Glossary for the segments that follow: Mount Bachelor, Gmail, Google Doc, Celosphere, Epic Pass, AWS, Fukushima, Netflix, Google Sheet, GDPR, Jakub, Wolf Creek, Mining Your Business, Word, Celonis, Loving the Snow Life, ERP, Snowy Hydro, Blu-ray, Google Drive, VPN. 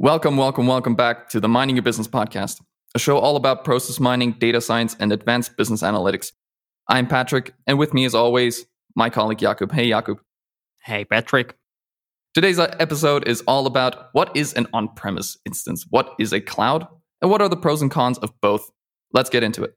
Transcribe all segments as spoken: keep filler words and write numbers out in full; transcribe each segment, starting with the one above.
Welcome, welcome, welcome back to the Mining Your Business podcast, a show all about process mining, data science, and advanced business analytics. I'm Patrick, and with me as always, my colleague Jakub. Hey, Jakub. Hey, Patrick. Today's episode is all about what is an on-premise instance, what is a cloud, and what are the pros and cons of both. Let's get into it.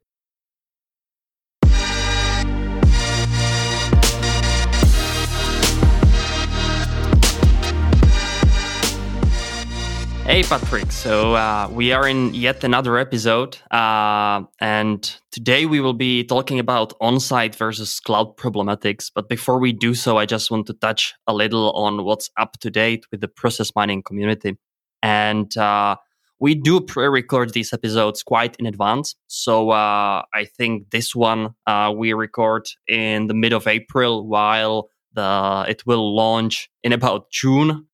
Hey, Patrick. So uh, we are in yet another episode. Uh, and today we will be talking about on-site versus cloud problematics. But before we do so, I just want to touch a little on what's up to date with the process mining community. And uh, we do pre-record these episodes quite in advance. So uh, I think this one uh, we record in the mid of April, while the it will launch in about June.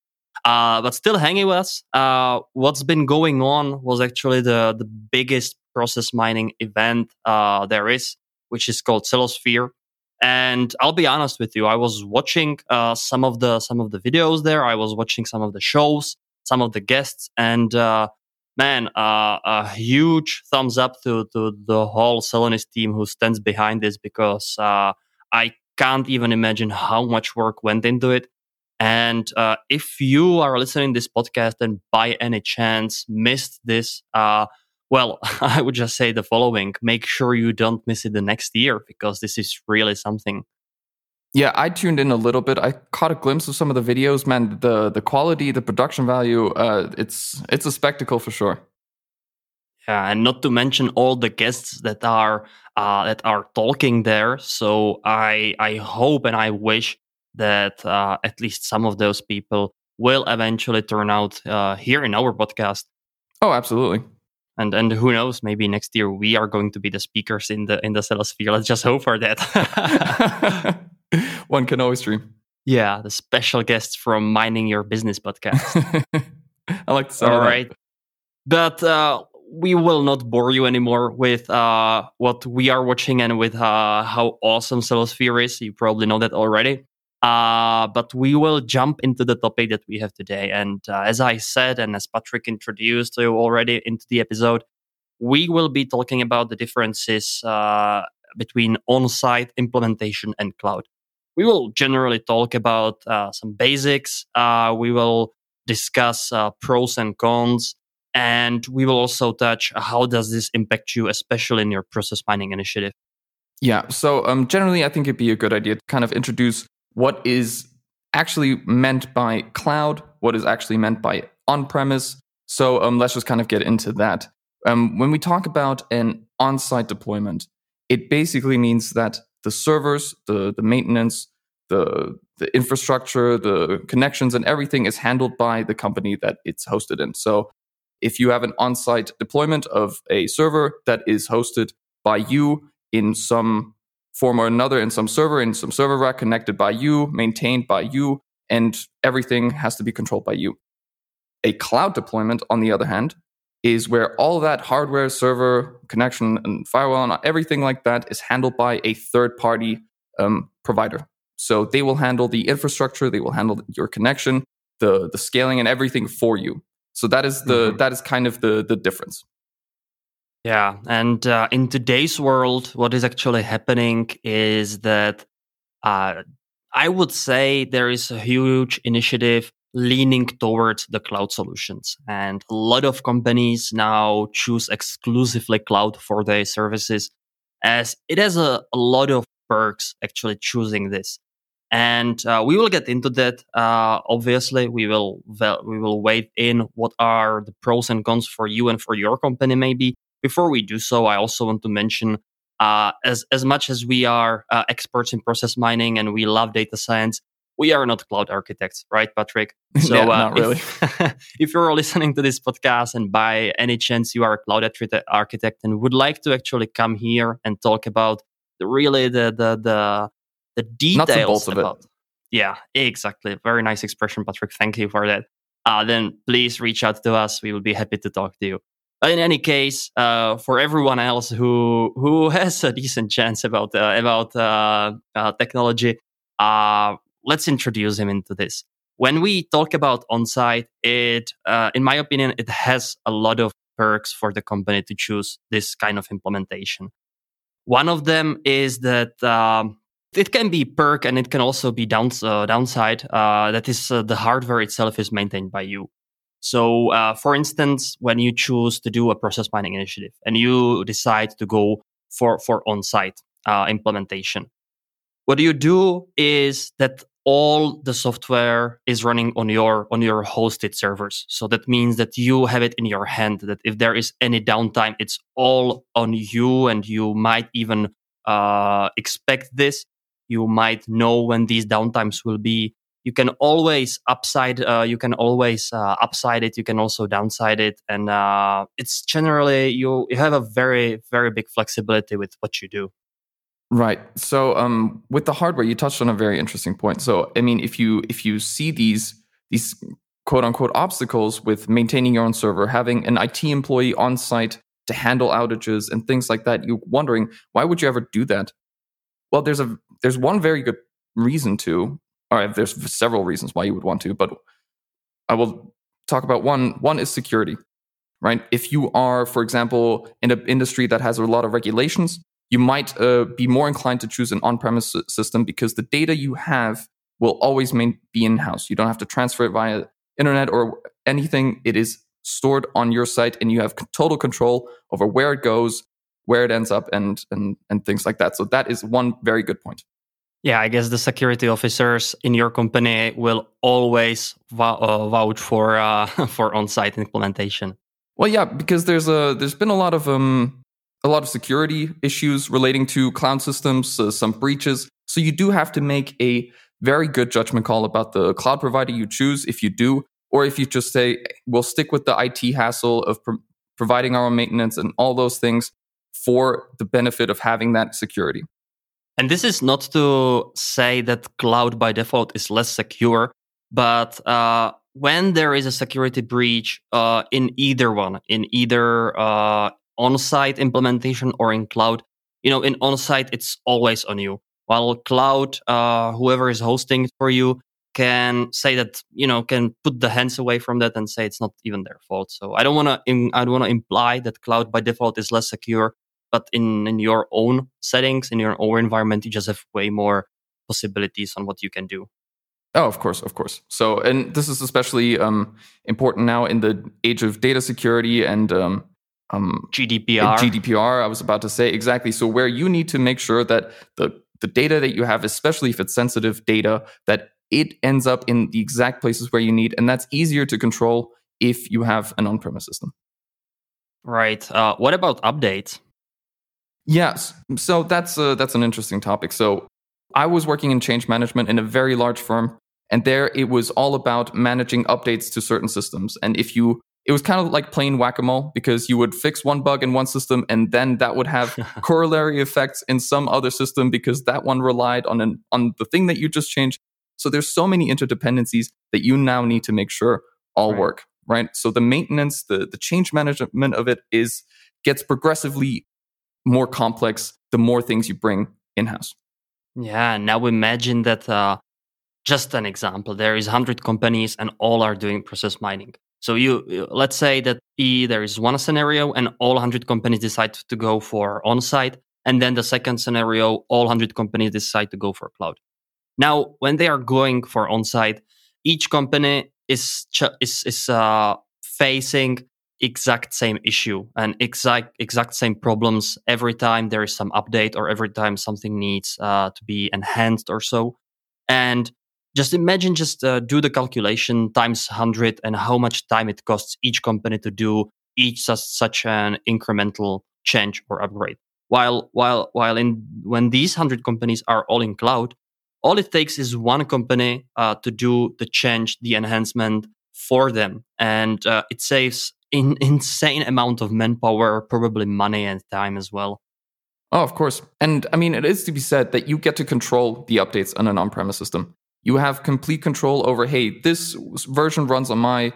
Uh, but still hanging with us. Uh, what's been going on was actually the, the biggest process mining event uh, there is, which is called Celosphere. And I'll be honest with you, I was watching uh, some of the some of the videos there. I was watching some of the shows, some of the guests, and uh, man, uh, a huge thumbs up to to the whole Celonis team who stands behind this, because uh, I can't even imagine how much work went into it. And uh, if you are listening to this podcast and by any chance missed this, uh, well, I would just say the following. Make sure you don't miss it the next year, because this is really something. Yeah, I tuned in a little bit. I caught a glimpse of some of the videos. Man, the the quality, the production value, uh, it's it's a spectacle for sure. Yeah, and not to mention all the guests that are uh, that are talking there. So I I hope and I wish that uh, at least some of those people will eventually turn out uh, here in our podcast. Oh, absolutely. And and who knows, maybe next year we are going to be the speakers in the in the Celosphere. Let's just hope for that. One can always dream. Yeah, the special guests from Mining Your Business podcast. I like to say All that. right. But uh, we will not bore you anymore with uh, what we are watching and with uh, how awesome Celosphere is. You probably know that already. Uh, but we will jump into the topic that we have today. And uh, as I said, and as Patrick introduced you already into the episode, we will be talking about the differences uh, between on-site implementation and cloud. We will generally talk about uh, some basics. Uh, we will discuss uh, pros and cons. And we will also touch how does this impact you, especially in your process mining initiative. Yeah, so um, generally, I think it'd be a good idea to kind of introduce what is actually meant by cloud, what is actually meant by on-premise. So um, let's just kind of get into that. Um, when we talk about an on-site deployment, it basically means that the servers, the, the maintenance, the, the infrastructure, the connections, and everything is handled by the company that it's hosted in. So if you have an on-site deployment of a server that is hosted by you in some form or another, in some server, in some server rack, connected by you, maintained by you, and everything has to be controlled by you. A cloud deployment, on the other hand, is where all that hardware, server, connection, and firewall, and everything like that is handled by a third-party um, provider. So they will handle the infrastructure, they will handle your connection, the the scaling, and everything for you. So that is the mm-hmm. that is kind of the the difference. Yeah, and uh, in today's world, what is actually happening is that uh, I would say there is a huge initiative leaning towards the cloud solutions. And a lot of companies now choose exclusively cloud for their services, as it has a, a lot of perks actually choosing this. And uh, we will get into that. Uh, obviously, we will we will weigh in what are the pros and cons for you and for your company maybe. Before we do so, I also want to mention, uh, as, as much as we are uh, experts in process mining and we love data science, we are not cloud architects, right, Patrick? So yeah, uh, not really. If, if you're listening to this podcast and by any chance you are a cloud architect and would like to actually come here and talk about the, really the the the, the details about, of it. Yeah, exactly. Very nice expression, Patrick. Thank you for that. Uh, then please reach out to us. We will be happy to talk to you. In any case, uh, for everyone else who who has a decent chance about uh, about uh, uh, technology, uh, let's introduce him into this. When we talk about on-site, it, uh, in my opinion, it has a lot of perks for the company to choose this kind of implementation. One of them is that um, it can be perk and it can also be down, uh, downside. Uh, that is, uh, the hardware itself is maintained by you. So, uh, for instance, when you choose to do a process mining initiative and you decide to go for, for on-site uh, implementation, what you do is that all the software is running on your on your hosted servers. So that means that you have it in your hand, that if there is any downtime, it's all on you, and you might even uh, expect this. You might know when these downtimes will be. You can always upside. Uh, you can always uh, upside it. You can also downside it, and uh, it's generally you, you have a very very big flexibility with what you do. Right. So, um, with the hardware, you touched on a very interesting point. So, I mean, if you if you see these these quote unquote obstacles with maintaining your own server, having an I T employee on site to handle outages and things like that, you're wondering why would you ever do that? Well, there's a there's one very good reason to. All right, there's several reasons why you would want to, but I will talk about one. One is security, right? If you are, for example, in an industry that has a lot of regulations, you might uh, be more inclined to choose an on-premise system because the data you have will always main- be in-house. You don't have to transfer it via internet or anything. It is stored on your site, and you have total control over where it goes, where it ends up, and and and things like that. So that is one very good point. Yeah, I guess the security officers in your company will always vou- uh, vouch for uh, for on-site implementation. Well, yeah, because there's a there's been a lot of um a lot of security issues relating to cloud systems, uh, some breaches. So you do have to make a very good judgment call about the cloud provider you choose. If you do, or if you just say we'll stick with the I T hassle of pro- providing our own maintenance and all those things for the benefit of having that security. And this is not to say that cloud by default is less secure, but uh, when there is a security breach uh, in either one, in either uh, on-site implementation or in cloud, you know, in on-site, it's always on you. While cloud, uh, whoever is hosting it for you can say that, you know, can put the hands away from that and say it's not even their fault. So I don't want to, im- I don't want to imply that cloud by default is less secure. But in, in your own settings, in your own environment, you just have way more possibilities on what you can do. Oh, of course, of course. So, and this is especially um, important now in the age of data security and um, um, G D P R. G D P R, I was about to say, exactly. So where you need to make sure that the, the data that you have, especially if it's sensitive data, that it ends up in the exact places where you need. And that's easier to control if you have an on-premise system. Right. Uh, what about updates? Yes. So that's a, that's an interesting topic. So I was working in change management in a very large firm, and there it was all about managing updates to certain systems. And if you, it was kind of like playing whack-a-mole, because you would fix one bug in one system and then that would have corollary effects in some other system because that one relied on an, on the thing that you just changed. So there's so many interdependencies that you now need to make sure all right. work, right? So the maintenance, the the change management of it is gets progressively more complex the more things you bring in-house. Yeah, now imagine that, uh, just an example, there is one hundred companies and all are doing process mining. So you let's say that e, there is one scenario and all one hundred companies decide to go for on-site, and then the second scenario, all one hundred companies decide to go for cloud. Now, when they are going for on-site, each company is is, is uh, facing exact same issue and exact exact same problems every time there is some update or every time something needs uh, to be enhanced or so. And just imagine, just uh, do the calculation times one hundred and how much time it costs each company to do each such, such an incremental change or upgrade. While while while in when these one hundred companies are all in cloud, all it takes is one company uh, to do the change, the enhancement for them, and uh, it saves an insane amount of manpower, probably money and time as well. Oh, of course. And I mean, it is to be said that you get to control the updates on an on-premise system. You have complete control over, hey, this version runs on my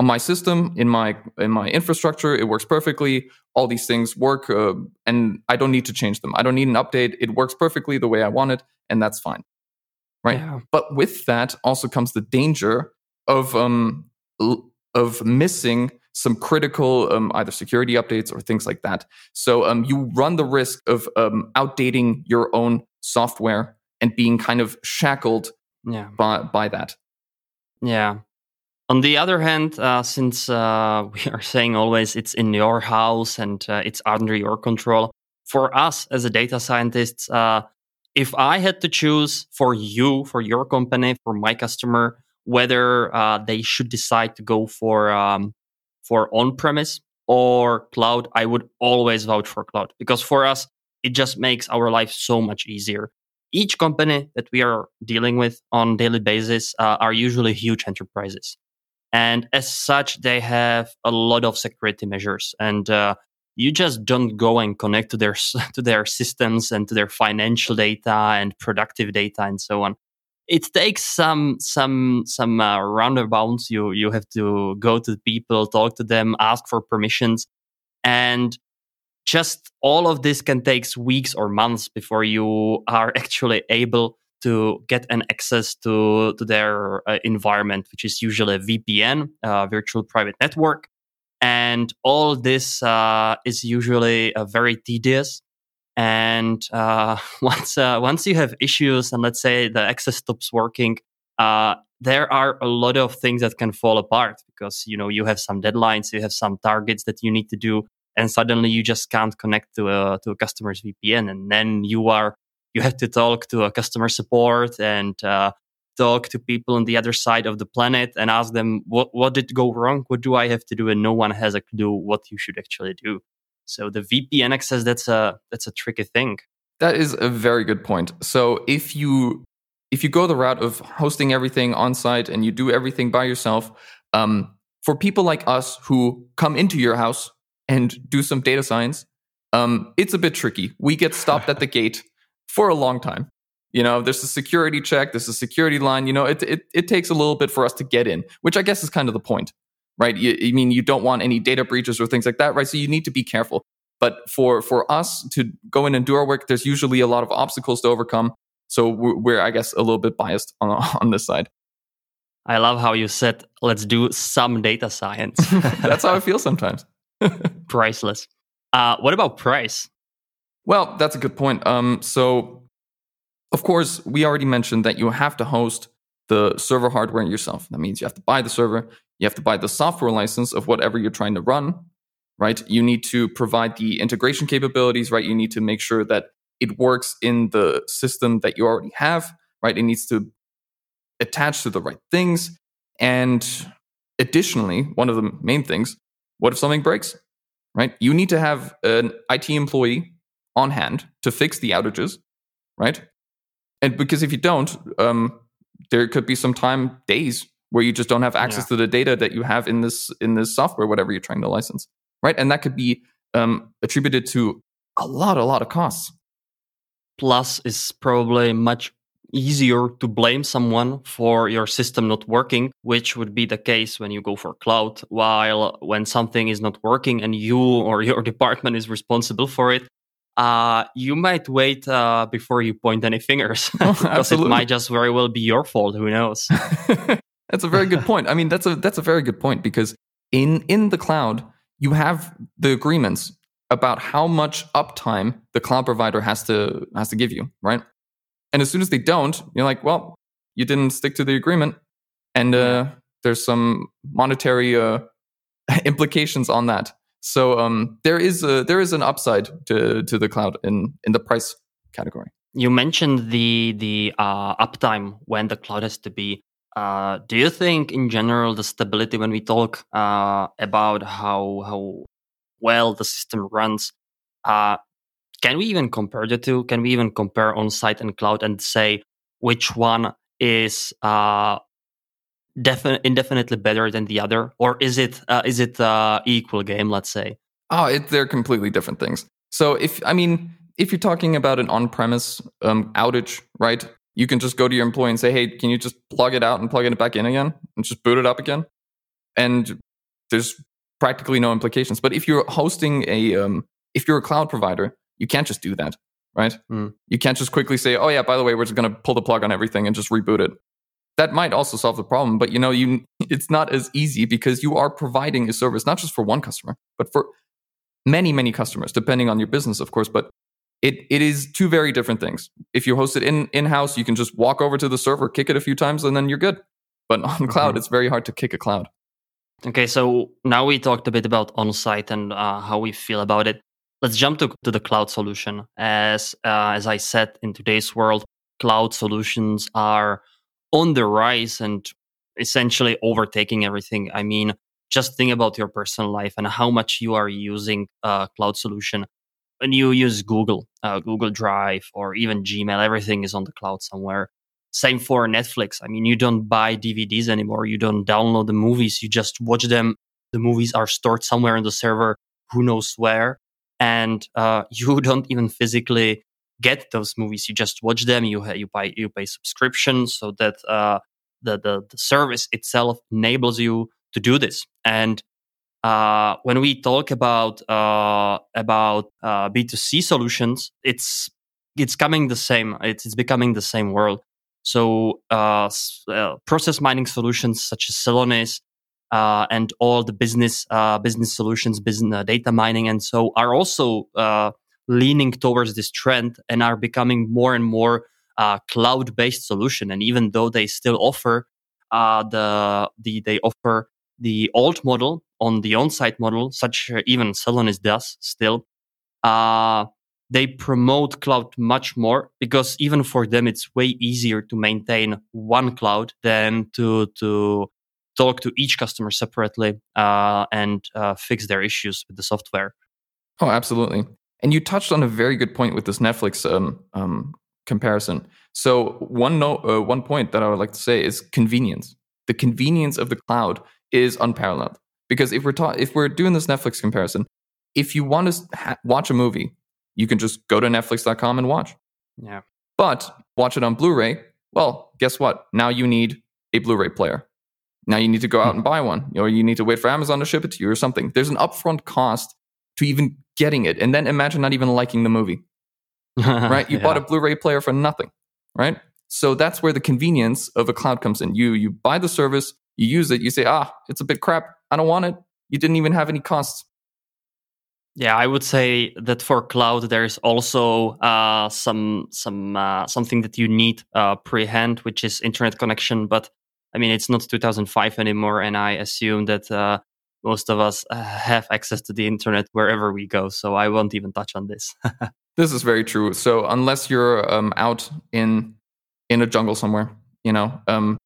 on my system, in my in my infrastructure. It works perfectly. All these things work, uh, and I don't need to change them. I don't need an update. It works perfectly the way I want it, and that's fine. right? Yeah. But with that also comes the danger of um of missing some critical um, either security updates or things like that. So um, you run the risk of um, outdating your own software and being kind of shackled yeah. by by that. Yeah. On the other hand, uh, since uh, we are saying always it's in your house and uh, it's under your control, for us as a data scientists, uh, if I had to choose for you, for your company, for my customer, whether uh, they should decide to go for um, for on-premise or cloud, I would always vouch for cloud, because for us, it just makes our life so much easier. Each company that we are dealing with on a daily basis uh, are usually huge enterprises. And as such, they have a lot of security measures, and uh, you just don't go and connect to their to their systems and to their financial data and productive data and so on. It takes some some some uh, roundabouts. You you have to go to people, talk to them, ask for permissions, and just all of this can take weeks or months before you are actually able to get an access to, to their uh, environment, which is usually a V P N, uh, virtual private network. And all this uh, is usually uh, very tedious. And uh, once uh, once you have issues and let's say the access stops working, uh, there are a lot of things that can fall apart, because you know you have some deadlines, you have some targets that you need to do, and suddenly you just can't connect to a, to a customer's V P N, and then you are You have to talk to a customer support and uh, talk to people on the other side of the planet and ask them, what, what did go wrong? What do I have to do? And no one has a clue what you should actually do. So the V P N access, that's a that's a tricky thing. That is a very good point. So if you if you go the route of hosting everything on site and you do everything by yourself, um, for people like us who come into your house and do some data science, um, it's a bit tricky. We get stopped at the gate. For a long time, you know, there's a security check, there's a security line, you know, it it it takes a little bit for us to get in, which I guess is kind of the point, right? You, I mean, you don't want any data breaches or things like that, right? So you need to be careful. But for, for us to go in and do our work, there's usually a lot of obstacles to overcome. So we're, we're I guess, a little bit biased on, on this side. I love how you said, let's do some data science. That's how I feel sometimes. Priceless. Uh, what about price? Well, that's a good point. Um, so, of course, we already mentioned that you have to host the server hardware yourself. That means you have to buy the server. You have to buy the software license of whatever you're trying to run, right? You need to provide the integration capabilities, right? You need to make sure that it works in the system that you already have, right? It needs to attach to the right things. And additionally, one of the main things, what if something breaks, right? You need to have an I T employee on hand to fix the outages, right? And because if you don't, um, there could be some time, days, where you just don't have access yeah. to the data that you have in this in this software, whatever you're trying to license, right? And that could be um, attributed to a lot, a lot of costs. Plus, it's probably much easier to blame someone for your system not working, which would be the case when you go for cloud, while when something is not working and you or your department is responsible for it, Uh, you might wait uh, before you point any fingers, because oh, it might just very well be your fault. Who knows? That's a very good point. I mean, that's a that's a very good point, because in in the cloud, you have the agreements about how much uptime the cloud provider has to has to give you, right? And as soon as they don't, you're like, well, you didn't stick to the agreement, and uh, there's some monetary uh, implications on that. So um, there is a, there is an upside to, to the cloud in, in the price category. You mentioned the the uh, uptime when the cloud has to be. Uh, do you think in general the stability, when we talk uh, about how how well the system runs, uh, can we even compare the two? Can we even compare on-site and cloud and say which one is Uh, Defin- indefinitely better than the other, or is it uh, is it uh, equal game? Let's say. Oh, it, they're completely different things. So if I mean, if you're talking about an on-premise um, outage, right? You can just go to your employee and say, "Hey, can you just plug it out and plug it back in again, and just boot it up again?" And there's practically no implications. But if you're hosting a, um, if you're a cloud provider, you can't just do that, right? Mm. You can't just quickly say, oh yeah, by the way, we're just going to pull the plug on everything and just reboot it. That might also solve the problem, but you know, you it's not as easy because you are providing a service, not just for one customer, but for many, many customers, depending on your business, of course, but It it is two very different things. If you host it in, in-house, you can just walk over to the server, kick it a few times, and then you're good. But on cloud, mm-hmm. It's very hard to kick a cloud. Okay, so now we talked a bit about on-site and uh, how we feel about it. Let's jump to, to the cloud solution. As uh, as I said, in today's world, cloud solutions are on the rise and essentially overtaking everything. I mean, just think about your personal life and how much you are using a cloud solution. When you use Google, uh, Google Drive, or even Gmail, everything is on the cloud somewhere. Same for Netflix. I mean, you don't buy D V Ds anymore. You don't download the movies. You just watch them. The movies are stored somewhere on the server, who knows where. And uh, you don't even physically get those movies. You just watch them. You you buy you pay subscription so that uh, the, the the service itself enables you to do this. And Uh, when we talk about uh, about uh, B two C solutions, it's it's coming the same. It's, it's becoming the same world. So uh, uh, process mining solutions such as Celonis uh, and all the business uh, business solutions, business uh, data mining, and so are also uh, leaning towards this trend and are becoming more and more uh, cloud-based solution. And even though they still offer uh, the the they offer the old model. On the on-site model, such uh, even Celonis does still, uh, they promote cloud much more because even for them, it's way easier to maintain one cloud than to to talk to each customer separately uh, and uh, fix their issues with the software. Oh, absolutely. And you touched on a very good point with this Netflix um, um, comparison. So one no, uh, one point that I would like to say is convenience. The convenience of the cloud is unparalleled. Because if we're ta- if we're doing this Netflix comparison, if you want to ha- watch a movie, you can just go to netflix dot com and watch. Yeah. But watch it on Blu-ray, well, guess what? Now you need a Blu-ray player. Now you need to go out and buy one. Or you need to wait for Amazon to ship it to you or something. There's an upfront cost to even getting it. And then imagine not even liking the movie. Right? You yeah. bought a Blu-ray player for nothing. Right? So that's where the convenience of a cloud comes in. You you buy the service, you use it, you say, ah, it's a bit crap. I don't want it. You didn't even have any costs. Yeah, I would say that for cloud, there is also uh, some some uh, something that you need uh, pre-hand, which is internet connection. But I mean, it's not two thousand five anymore, and I assume that uh, most of us uh, have access to the internet wherever we go. So I won't even touch on this. This is very true. So unless you're um, out in in a jungle somewhere, you know. Um,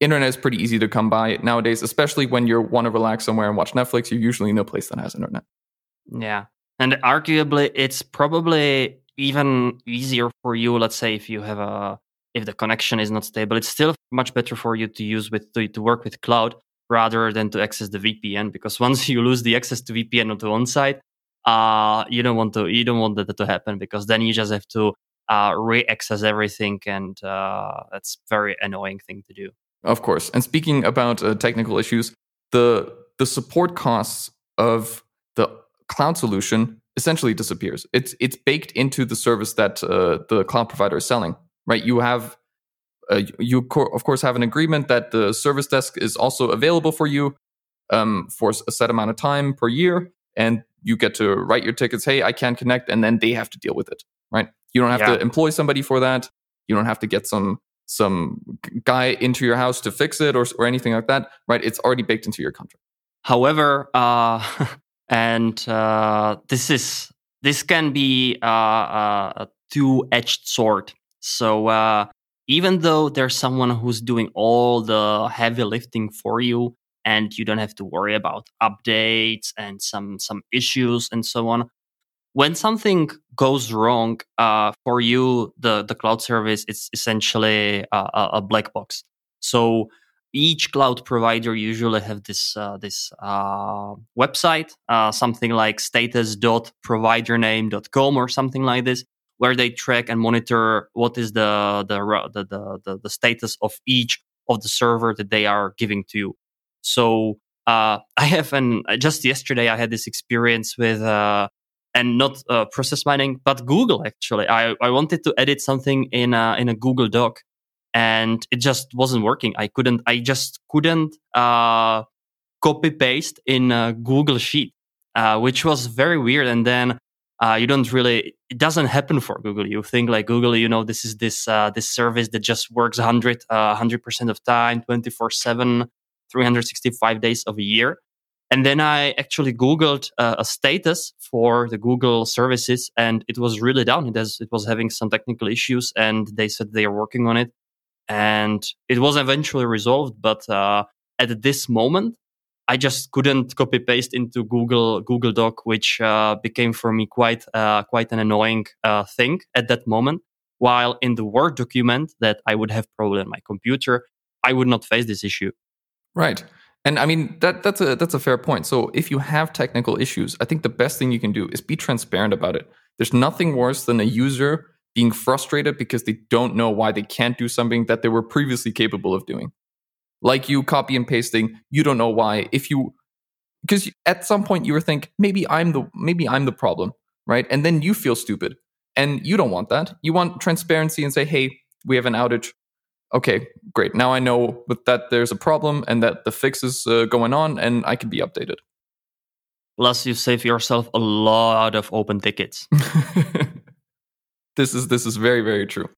Internet is pretty easy to come by nowadays, especially when you want to relax somewhere and watch Netflix. You're usually in a place that has internet. Yeah. And arguably, it's probably even easier for you, let's say, if you have a, if the connection is not stable, it's still much better for you to use with, to, to work with cloud rather than to access the V P N. Because once you lose the access to V P N onto one side, uh, you don't want to, you don't want that to happen because then you just have to uh, re-access everything. And uh, that's a very annoying thing to do. Of course. And speaking about uh, technical issues, the the support costs of the cloud solution essentially disappears. It's it's baked into the service that uh, the cloud provider is selling, right? You have uh, you co- of course have an agreement that the service desk is also available for you um, for a set amount of time per year, and you get to write your tickets. Hey, I can't connect, and then they have to deal with it, right? You don't have yeah. to employ somebody for that. You don't have to get some. some guy into your house to fix it or or anything like that, right? It's already baked into your contract. However, uh, and uh, this is this can be uh, a two-edged sword. So uh, even though there's someone who's doing all the heavy lifting for you and you don't have to worry about updates and some some issues and so on, when something goes wrong uh, for you, the, the cloud service is essentially a, a black box. So each cloud provider usually have this uh, this uh, website, uh, something like status dot provider name dot com or something like this, where they track and monitor what is the the the the, the, the status of each of the server that they are giving to you. So uh, I have an just yesterday I had this experience with. Uh, and not uh, process mining, but Google, actually. I, I wanted to edit something in a, in a Google Doc, and it just wasn't working. I couldn't, I just couldn't uh, copy paste in a Google Sheet, uh, which was very weird. And then uh, you don't really, it doesn't happen for Google. You think like Google, you know, this is this uh, this service that just works one hundred, uh, one hundred percent of time, twenty-four seven, three hundred sixty-five days of a year. And then I actually Googled uh, a status for the Google services, and it was really down. It, has, it was having some technical issues, and they said they are working on it. And it was eventually resolved, but uh, at this moment, I just couldn't copy paste into Google Google Doc, which uh, became for me quite uh, quite an annoying uh, thing at that moment. While in the Word document that I would have probably on my computer, I would not face this issue. Right. And I mean, that that's a that's a fair point. So if you have technical issues, I think the best thing you can do is be transparent about it. There's nothing worse than a user being frustrated because they don't know why they can't do something that they were previously capable of doing. Like you copy and pasting, you don't know why. If you, because at some point you were think maybe I'm the maybe I'm the problem, right? And then you feel stupid, and you don't want that. You want transparency and say, hey, we have an outage. Okay, great. Now I know with that there's a problem and that the fix is uh, going on, and I can be updated. Plus, you save yourself a lot of open tickets. This is this is very very true.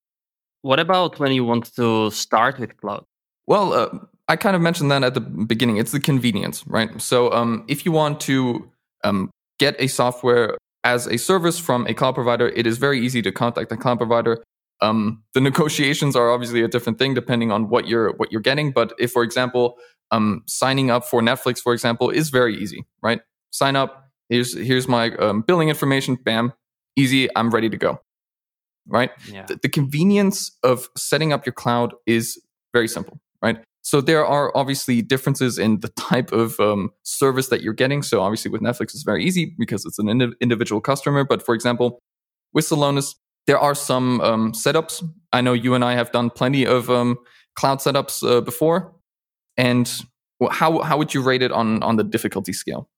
What about when you want to start with cloud? Well, uh, I kind of mentioned that at the beginning. It's the convenience, right? So um, if you want to um, get a software as a service from a cloud provider, it is very easy to contact the cloud provider. Um, the negotiations are obviously a different thing depending on what you're what you're getting. But if, for example, um, signing up for Netflix, for example, is very easy, right? Sign up. Here's here's my um, billing information. Bam, easy. I'm ready to go, right? Yeah. The, the convenience of setting up your cloud is very simple. Right. So there are obviously differences in the type of um, service that you're getting. So obviously with Netflix, it's very easy because it's an indiv- individual customer. But for example, with Celonis, there are some um, setups. I know you and I have done plenty of um, cloud setups uh, before. And how how would you rate it on, on the difficulty scale?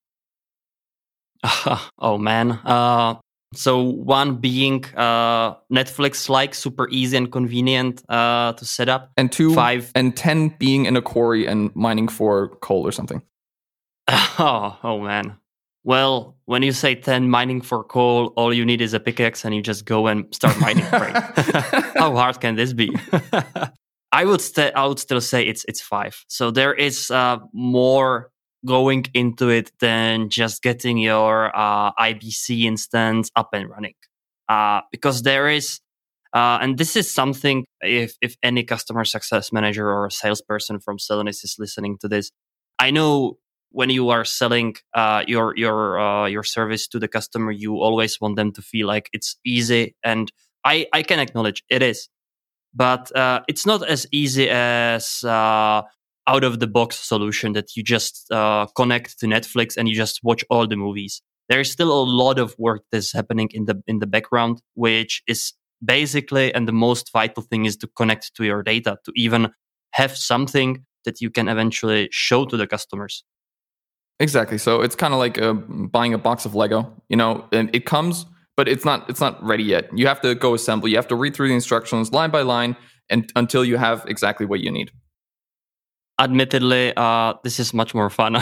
Uh, oh, man. Uh, so one being uh, Netflix-like, super easy and convenient uh, to set up. And two, five, and ten being in a quarry and mining for coal or something. Oh, oh man. Well, when you say ten mining for coal, all you need is a pickaxe and you just go and start mining. How hard can this be? I would st- I would still say it's it's five. So there is uh, more going into it than just getting your uh, I B C instance up and running. Uh, because there is, uh, and this is something, if if any customer success manager or a salesperson from Celonis is listening to this, I know when you are selling uh, your your uh, your service to the customer, you always want them to feel like it's easy. And I, I can acknowledge it is. But uh, it's not as easy as... Uh, out-of-the-box solution that you just uh, connect to Netflix and you just watch all the movies. There is still a lot of work that's happening in the in the background, which is basically, and the most vital thing is to connect to your data, to even have something that you can eventually show to the customers. Exactly. So it's kind of like uh, buying a box of Lego. You know, and it comes, but it's not it's not ready yet. You have to go assemble. You have to read through the instructions line by line and until you have exactly what you need. Admittedly, uh, this is much more fun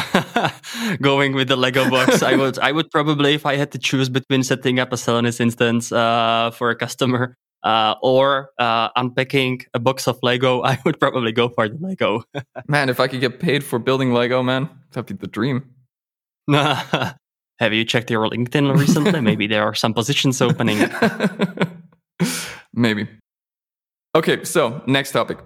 going with the Lego box. I would, I would probably, if I had to choose between setting up a Celonis instance uh, for a customer uh, or uh, unpacking a box of Lego, I would probably go for the Lego. Man, if I could get paid for building Lego, man, that'd be the dream. Have you checked your LinkedIn recently? Maybe there are some positions opening. Maybe. Okay, so next topic,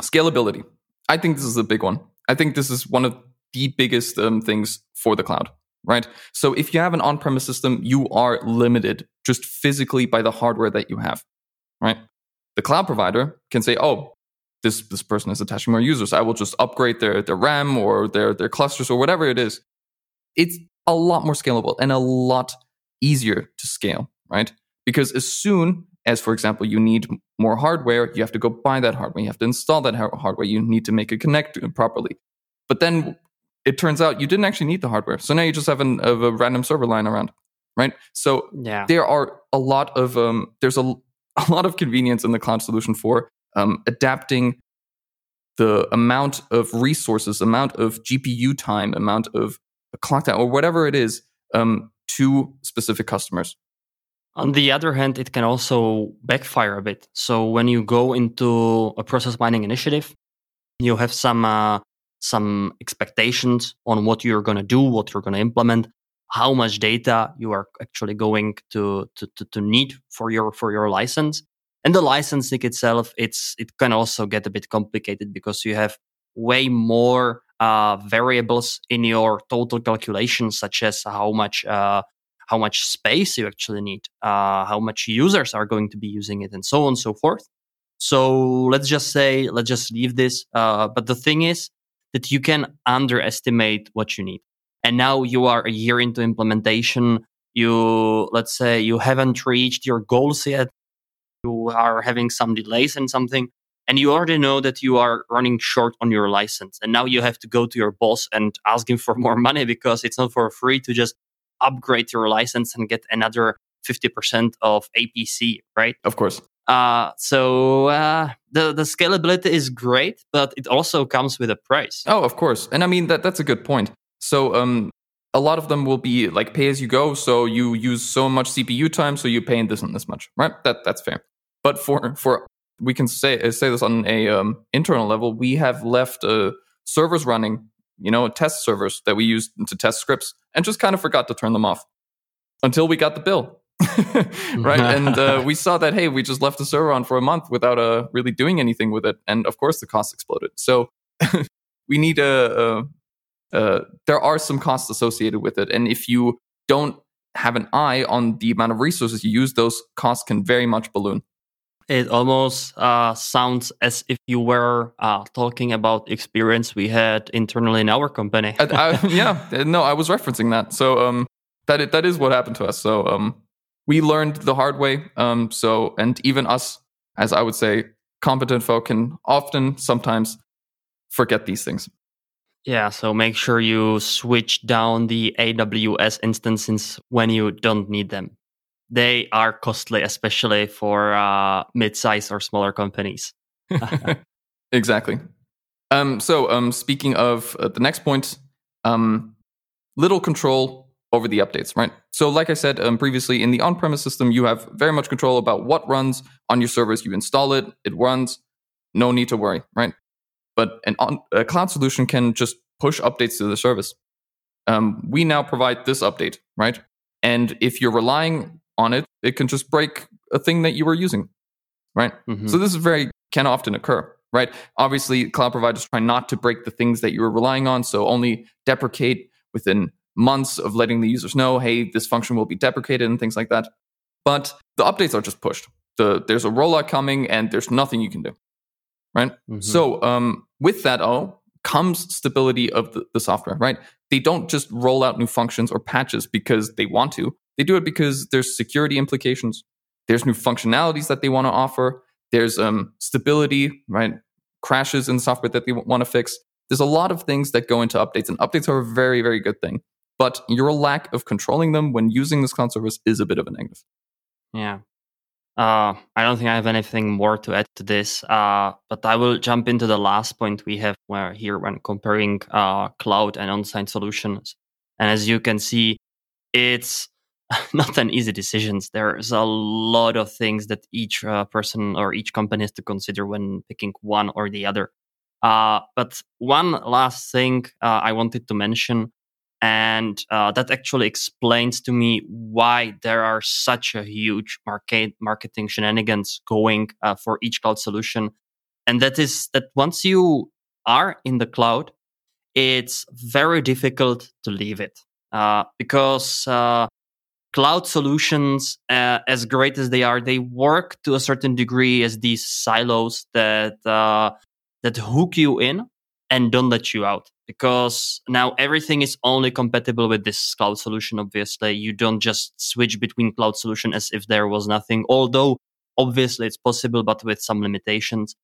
scalability. I think this is a big one. I think this is one of the biggest um, things for the cloud, right? So if you have an on-premise system, you are limited just physically by the hardware that you have, right? The cloud provider can say, oh, this this person is attaching more users. I will just upgrade their, their RAM or their, their clusters or whatever it is. It's a lot more scalable and a lot easier to scale, right? Because as soon as, for example, you need more hardware, you have to go buy that hardware. You have to install that hardware. You need to make it connect properly. But then it turns out you didn't actually need the hardware. So now you just have, an, have a random server lying around, right? So yeah. there are a lot of um, there's a, a lot of convenience in the cloud solution for um, adapting the amount of resources, amount of G P U time, amount of clock time, or whatever it is, um, to specific customers. On the other hand, it can also backfire a bit. So when you go into a process mining initiative, you have some uh, some expectations on what you're going to do, what you're going to implement, how much data you are actually going to, to to to need for your for your license. And the licensing itself, it's it can also get a bit complicated because you have way more uh, variables in your total calculation, such as how much uh, how much space you actually need, uh, how much users are going to be using it, and so on and so forth. So let's just say, let's just leave this. Uh, but the thing is that you can underestimate what you need. And now you are a year into implementation. You, let's say you haven't reached your goals yet. You are having some delays in something, and you already know that you are running short on your license. And now you have to go to your boss and ask him for more money, because it's not for free to just upgrade your license and get another fifty percent of A P C, right? Of course. Uh, so uh, the, the scalability is great, but it also comes with a price. Oh, of course. And I mean, that that's a good point. So um, a lot of them will be like pay as you go. So you use so much C P U time, so you pay in this and this much, right? That That's fair. But for, for we can say say this on a um, internal level, we have left uh, servers running, you know, test servers that we used to test scripts, and just kind of forgot to turn them off until we got the bill, right? And uh, we saw that, hey, we just left the server on for a month without uh, really doing anything with it. And of course, the cost exploded. So we need a... a Uh, there are some costs associated with it. And if you don't have an eye on the amount of resources you use, those costs can very much balloon. It almost uh, sounds as if you were uh, talking about experience we had internally in our company. I, I, yeah, no, I was referencing that. So um, that that is what happened to us. So um, we learned the hard way. Um, so and even us, as I would say, competent folk can often sometimes forget these things. Yeah, so make sure you switch down the A W S instances when you don't need them. They are costly, especially for uh, mid-size or smaller companies. Exactly. Um, so um, speaking of uh, the next point, um, little control over the updates, right? So like I said um, previously, in the on-premise system, you have very much control about what runs on your servers. You install it, it runs, no need to worry, right? But an on, a cloud solution can just push updates to the service. Um, we now provide this update, right? And if you're relying on it, it can just break a thing that you were using, right? Mm-hmm. So this is very can often occur, right? Obviously, cloud providers try not to break the things that you were relying on, so only deprecate within months of letting the users know, hey, this function will be deprecated and things like that. But the updates are just pushed. The, there's a rollout coming, and there's nothing you can do. Right. Mm-hmm. So um, with that all comes stability of the, the software, right? They don't just roll out new functions or patches because they want to. They do it because there's security implications. There's new functionalities that they want to offer. There's um, stability, right? Crashes in software that they w- want to fix. There's a lot of things that go into updates, and updates are a very, very good thing. But your lack of controlling them when using this cloud service is a bit of a negative. Yeah. Uh, I don't think I have anything more to add to this, uh, but I will jump into the last point we have where, here when comparing uh, cloud and on-site solutions. And as you can see, it's not an easy decision. There's a lot of things that each uh, person or each company has to consider when picking one or the other. Uh, but one last thing uh, I wanted to mention, and uh, that actually explains to me why there are such a huge market marketing shenanigans going uh, for each cloud solution. And that is that once you are in the cloud, it's very difficult to leave it uh, because uh, cloud solutions, uh, as great as they are, they work to a certain degree as these silos that uh, that hook you in and don't let you out. Because now everything is only compatible with this cloud solution, obviously. You don't just switch between cloud solution as if there was nothing, although obviously it's possible, but with some limitations.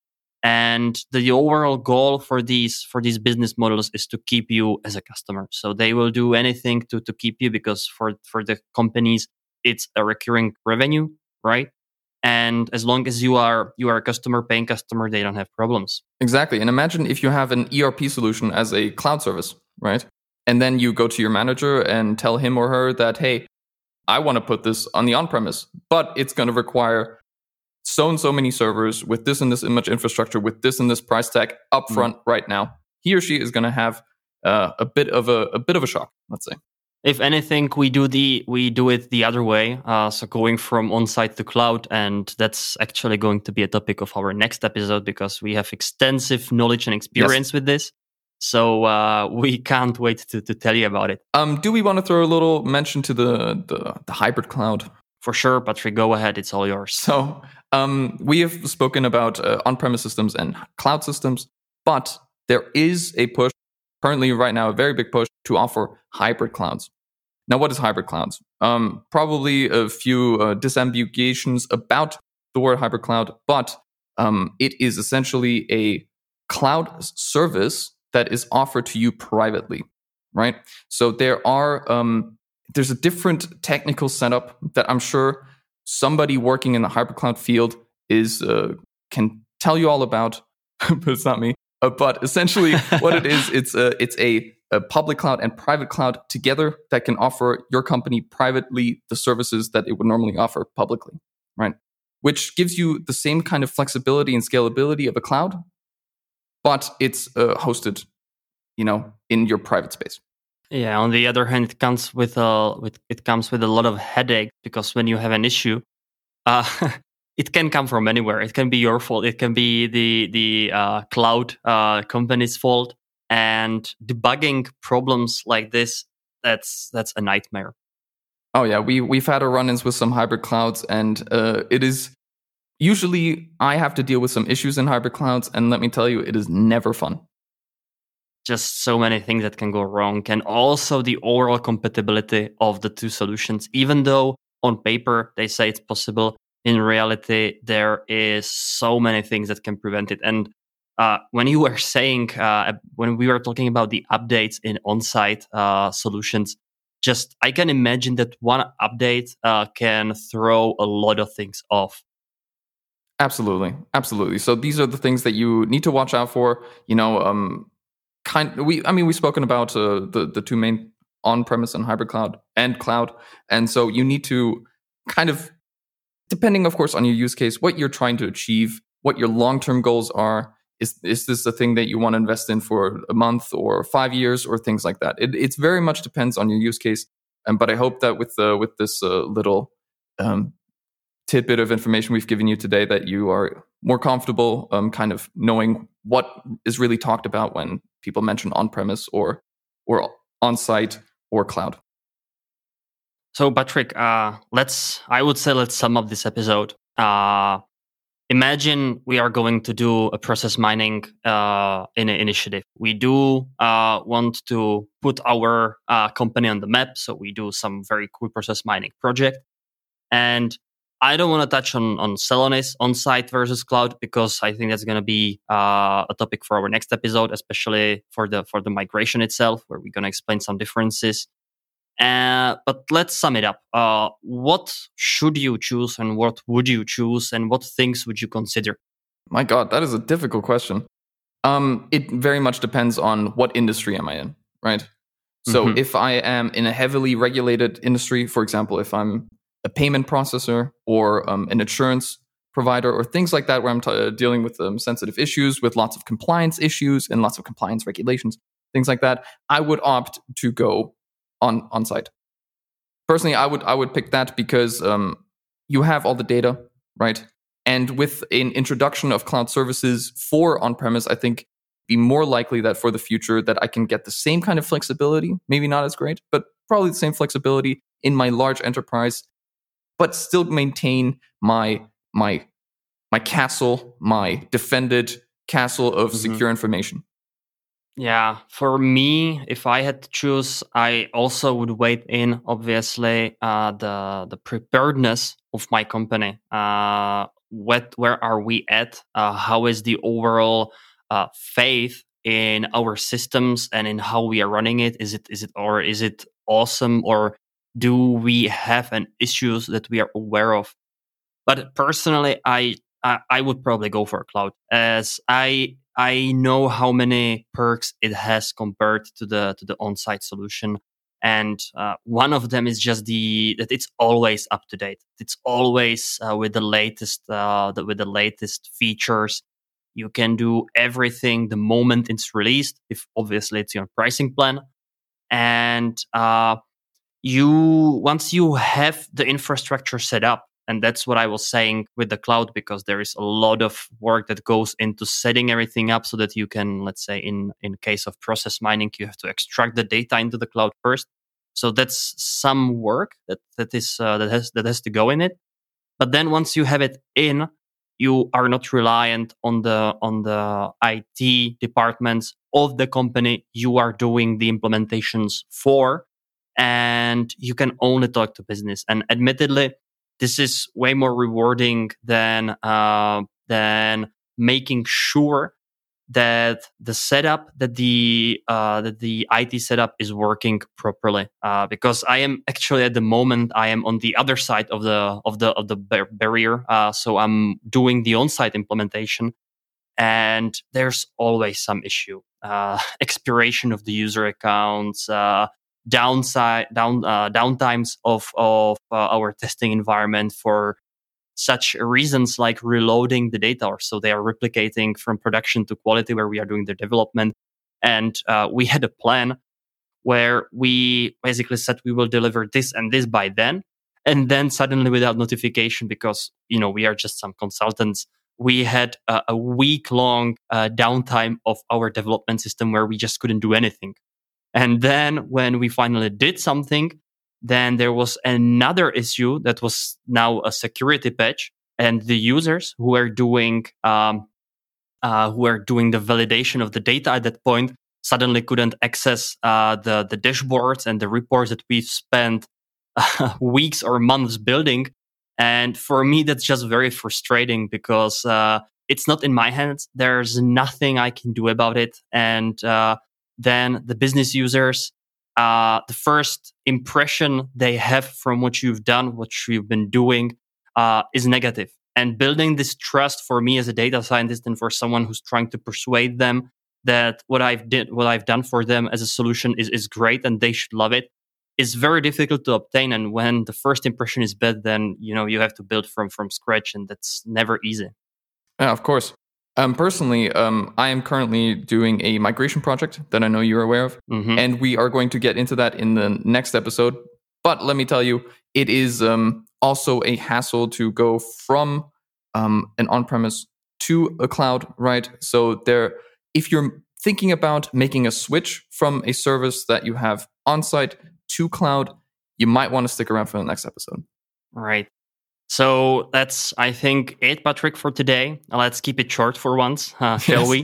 And the overall goal for these for these business models is to keep you as a customer. So they will do anything to to keep you, because for, for the companies, it's a recurring revenue, right? And as long as you are you are a customer, paying customer, they don't have problems. Exactly. And imagine if you have an E R P solution as a cloud service, right? And then you go to your manager and tell him or her that, hey, I want to put this on the on-premise, but it's going to require so and so many servers with this and this image infrastructure, with this and this price tag upfront mm-hmm. right now. He or she is going to have uh, a bit of a, a bit of a shock, let's say. If anything, we do the we do it the other way. Uh, so going from on-site to cloud, and that's actually going to be a topic of our next episode, because we have extensive knowledge and experience yes. with this. So uh, we can't wait to, to tell you about it. Um, do we want to throw a little mention to the the, the hybrid cloud? For sure, Patrick, go ahead. It's all yours. So um, we have spoken about uh, on-premise systems and cloud systems, but there is a push currently right now, a very big push to offer hybrid clouds. Now, what is hybrid clouds? Um, probably a few uh, disambiguations about the word hybrid cloud, but um, it is essentially a cloud service that is offered to you privately, right? So there are... Um, There's a different technical setup that I'm sure somebody working in the hypercloud field is uh, can tell you all about, but it's not me. Uh, but essentially, what it is, it's a it's a, a public cloud and private cloud together that can offer your company privately the services that it would normally offer publicly, right? Which gives you the same kind of flexibility and scalability of a cloud, but it's uh, hosted, you know, in your private space. Yeah. On the other hand, it comes with a with it comes with a lot of headache, because when you have an issue, uh, it can come from anywhere. It can be your fault. It can be the the uh, cloud uh, company's fault. And debugging problems like this, that's that's a nightmare. Oh yeah, we we've had our run-ins with some hybrid clouds, and uh, it is usually I have to deal with some issues in hybrid clouds, and let me tell you, it is never fun. Just so many things that can go wrong, and also the overall compatibility of the two solutions. Even though on paper they say it's possible, in reality there is so many things that can prevent it. And uh, when you were saying, uh, when we were talking about the updates in on-site uh, solutions, just I can imagine that one update uh, can throw a lot of things off. Absolutely, absolutely. So these are the things that you need to watch out for. You know. Um, Kind we I mean we've spoken about uh, the the two main on-premise and hybrid cloud and cloud, and so you need to kind of, depending of course on your use case, what you're trying to achieve, what your long-term goals are. Is is this the thing that you want to invest in for a month or five years or things like that? It it's very much depends on your use case, and but I hope that with uh, with this uh, little um, tidbit of information we've given you today, that you are more comfortable um, kind of knowing what is really talked about when people mention on-premise or or on-site or cloud. So Patrick, uh, let's I would say let's sum up this episode. Uh, imagine we are going to do a process mining uh, in an initiative. We do uh, want to put our uh, company on the map, so we do some very cool process mining project. And I don't want to touch on, on Celonis, on-site versus cloud, because I think that's going to be uh, a topic for our next episode, especially for the for the migration itself, where we're going to explain some differences. Uh, but let's sum it up. Uh, what should you choose, and what would you choose, and what things would you consider? My God, that is a difficult question. Um, it very much depends on what industry am I in, right? So mm-hmm. if I am in a heavily regulated industry, for example, if I'm a payment processor or um, an insurance provider or things like that, where I'm t- dealing with um, sensitive issues, with lots of compliance issues and lots of compliance regulations, things like that, I would opt to go on on site. Personally, I would I would pick that because um, you have all the data, right? And with an introduction of cloud services for on-premise, I think be more likely that for the future that I can get the same kind of flexibility, maybe not as great, but probably the same flexibility in my large enterprise, but still maintain my my my castle, my defended castle of mm-hmm. secure information. Yeah, for me, if I had to choose, I also would weigh in, obviously, uh, the the preparedness of my company. Uh, what, where are we at? Uh, how is the overall uh, faith in our systems and in how we are running it? Is it is it or is it awesome, or do we have an issues that we are aware of? But personally, I I, I would probably go for cloud, as I. I know how many perks it has compared to the to the on-site solution, and uh, one of them is just the that it's always up to date. It's always uh, with the latest uh, the, with the latest features. You can do everything the moment it's released, if obviously it's your pricing plan, and uh, you once you have the infrastructure set up. And that's what I was saying with the cloud, because there is a lot of work that goes into setting everything up so that you can, let's say, in, in case of process mining, you have to extract the data into the cloud first. So that's some work that that is uh, that has that has to go in it. But then once you have it in, you are not reliant on the on the I T departments of the company you are doing the implementations for, and you can only talk to business. And admittedly, this is way more rewarding than uh, than making sure that the setup, that the uh, that the I T setup is working properly. Uh, because I am actually at the moment I am on the other side of the of the of the bar- barrier. Uh, so I'm doing the on-site implementation, and there's always some issue: uh, expiration of the user accounts. Uh, downside down uh, downtimes of of uh, our testing environment for such reasons like reloading the data, or so they are replicating from production to quality where we are doing the development. And uh, we had a plan where we basically said we will deliver this and this by then, and then suddenly without notification, because you know we are just some consultants, we had a, a week long uh, downtime of our development system where we just couldn't do anything. And then when we finally did something, then there was another issue that was now a security patch, and the users who were doing um, uh, who were doing the validation of the data at that point suddenly couldn't access uh, the the dashboards and the reports that we've spent uh, weeks or months building. And for me, that's just very frustrating, because uh, it's not in my hands. There's nothing I can do about it, and uh, then the business users, uh, the first impression they have from what you've done, what you've been doing, uh, is negative. And building this trust, for me as a data scientist and for someone who's trying to persuade them that what I've did, what I've done for them as a solution is, is great and they should love it, is very difficult to obtain. And when the first impression is bad, then you know you have to build from from scratch, and that's never easy. Yeah, of course. Um, personally, um, I am currently doing a migration project that I know you're aware of, mm-hmm. and we are going to get into that in the next episode. But let me tell you, it is um, also a hassle to go from um, an on-premise to a cloud, right? So there, if you're thinking about making a switch from a service that you have on-site to cloud, you might want to stick around for the next episode. Right. So that's, I think, it, Patrick, for today. Let's keep it short for once, uh, shall yes. we?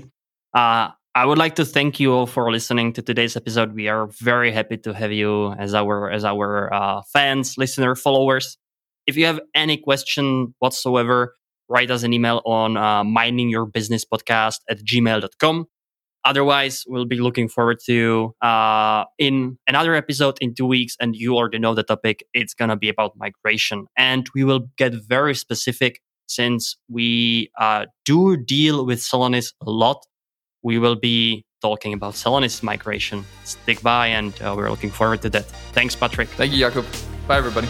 Uh, I would like to thank you all for listening to today's episode. We are very happy to have you as our as our uh, fans, listener, followers. If you have any question whatsoever, write us an email on uh, mining your business podcast at gmail dot com. Otherwise, we'll be looking forward to uh, in another episode in two weeks. And you already know the topic. It's going to be about migration. And we will get very specific, since we uh, do deal with Celonis a lot. We will be talking about Celonis migration. Stick by, and uh, we're looking forward to that. Thanks, Patrick. Thank you, Jakub. Bye, everybody.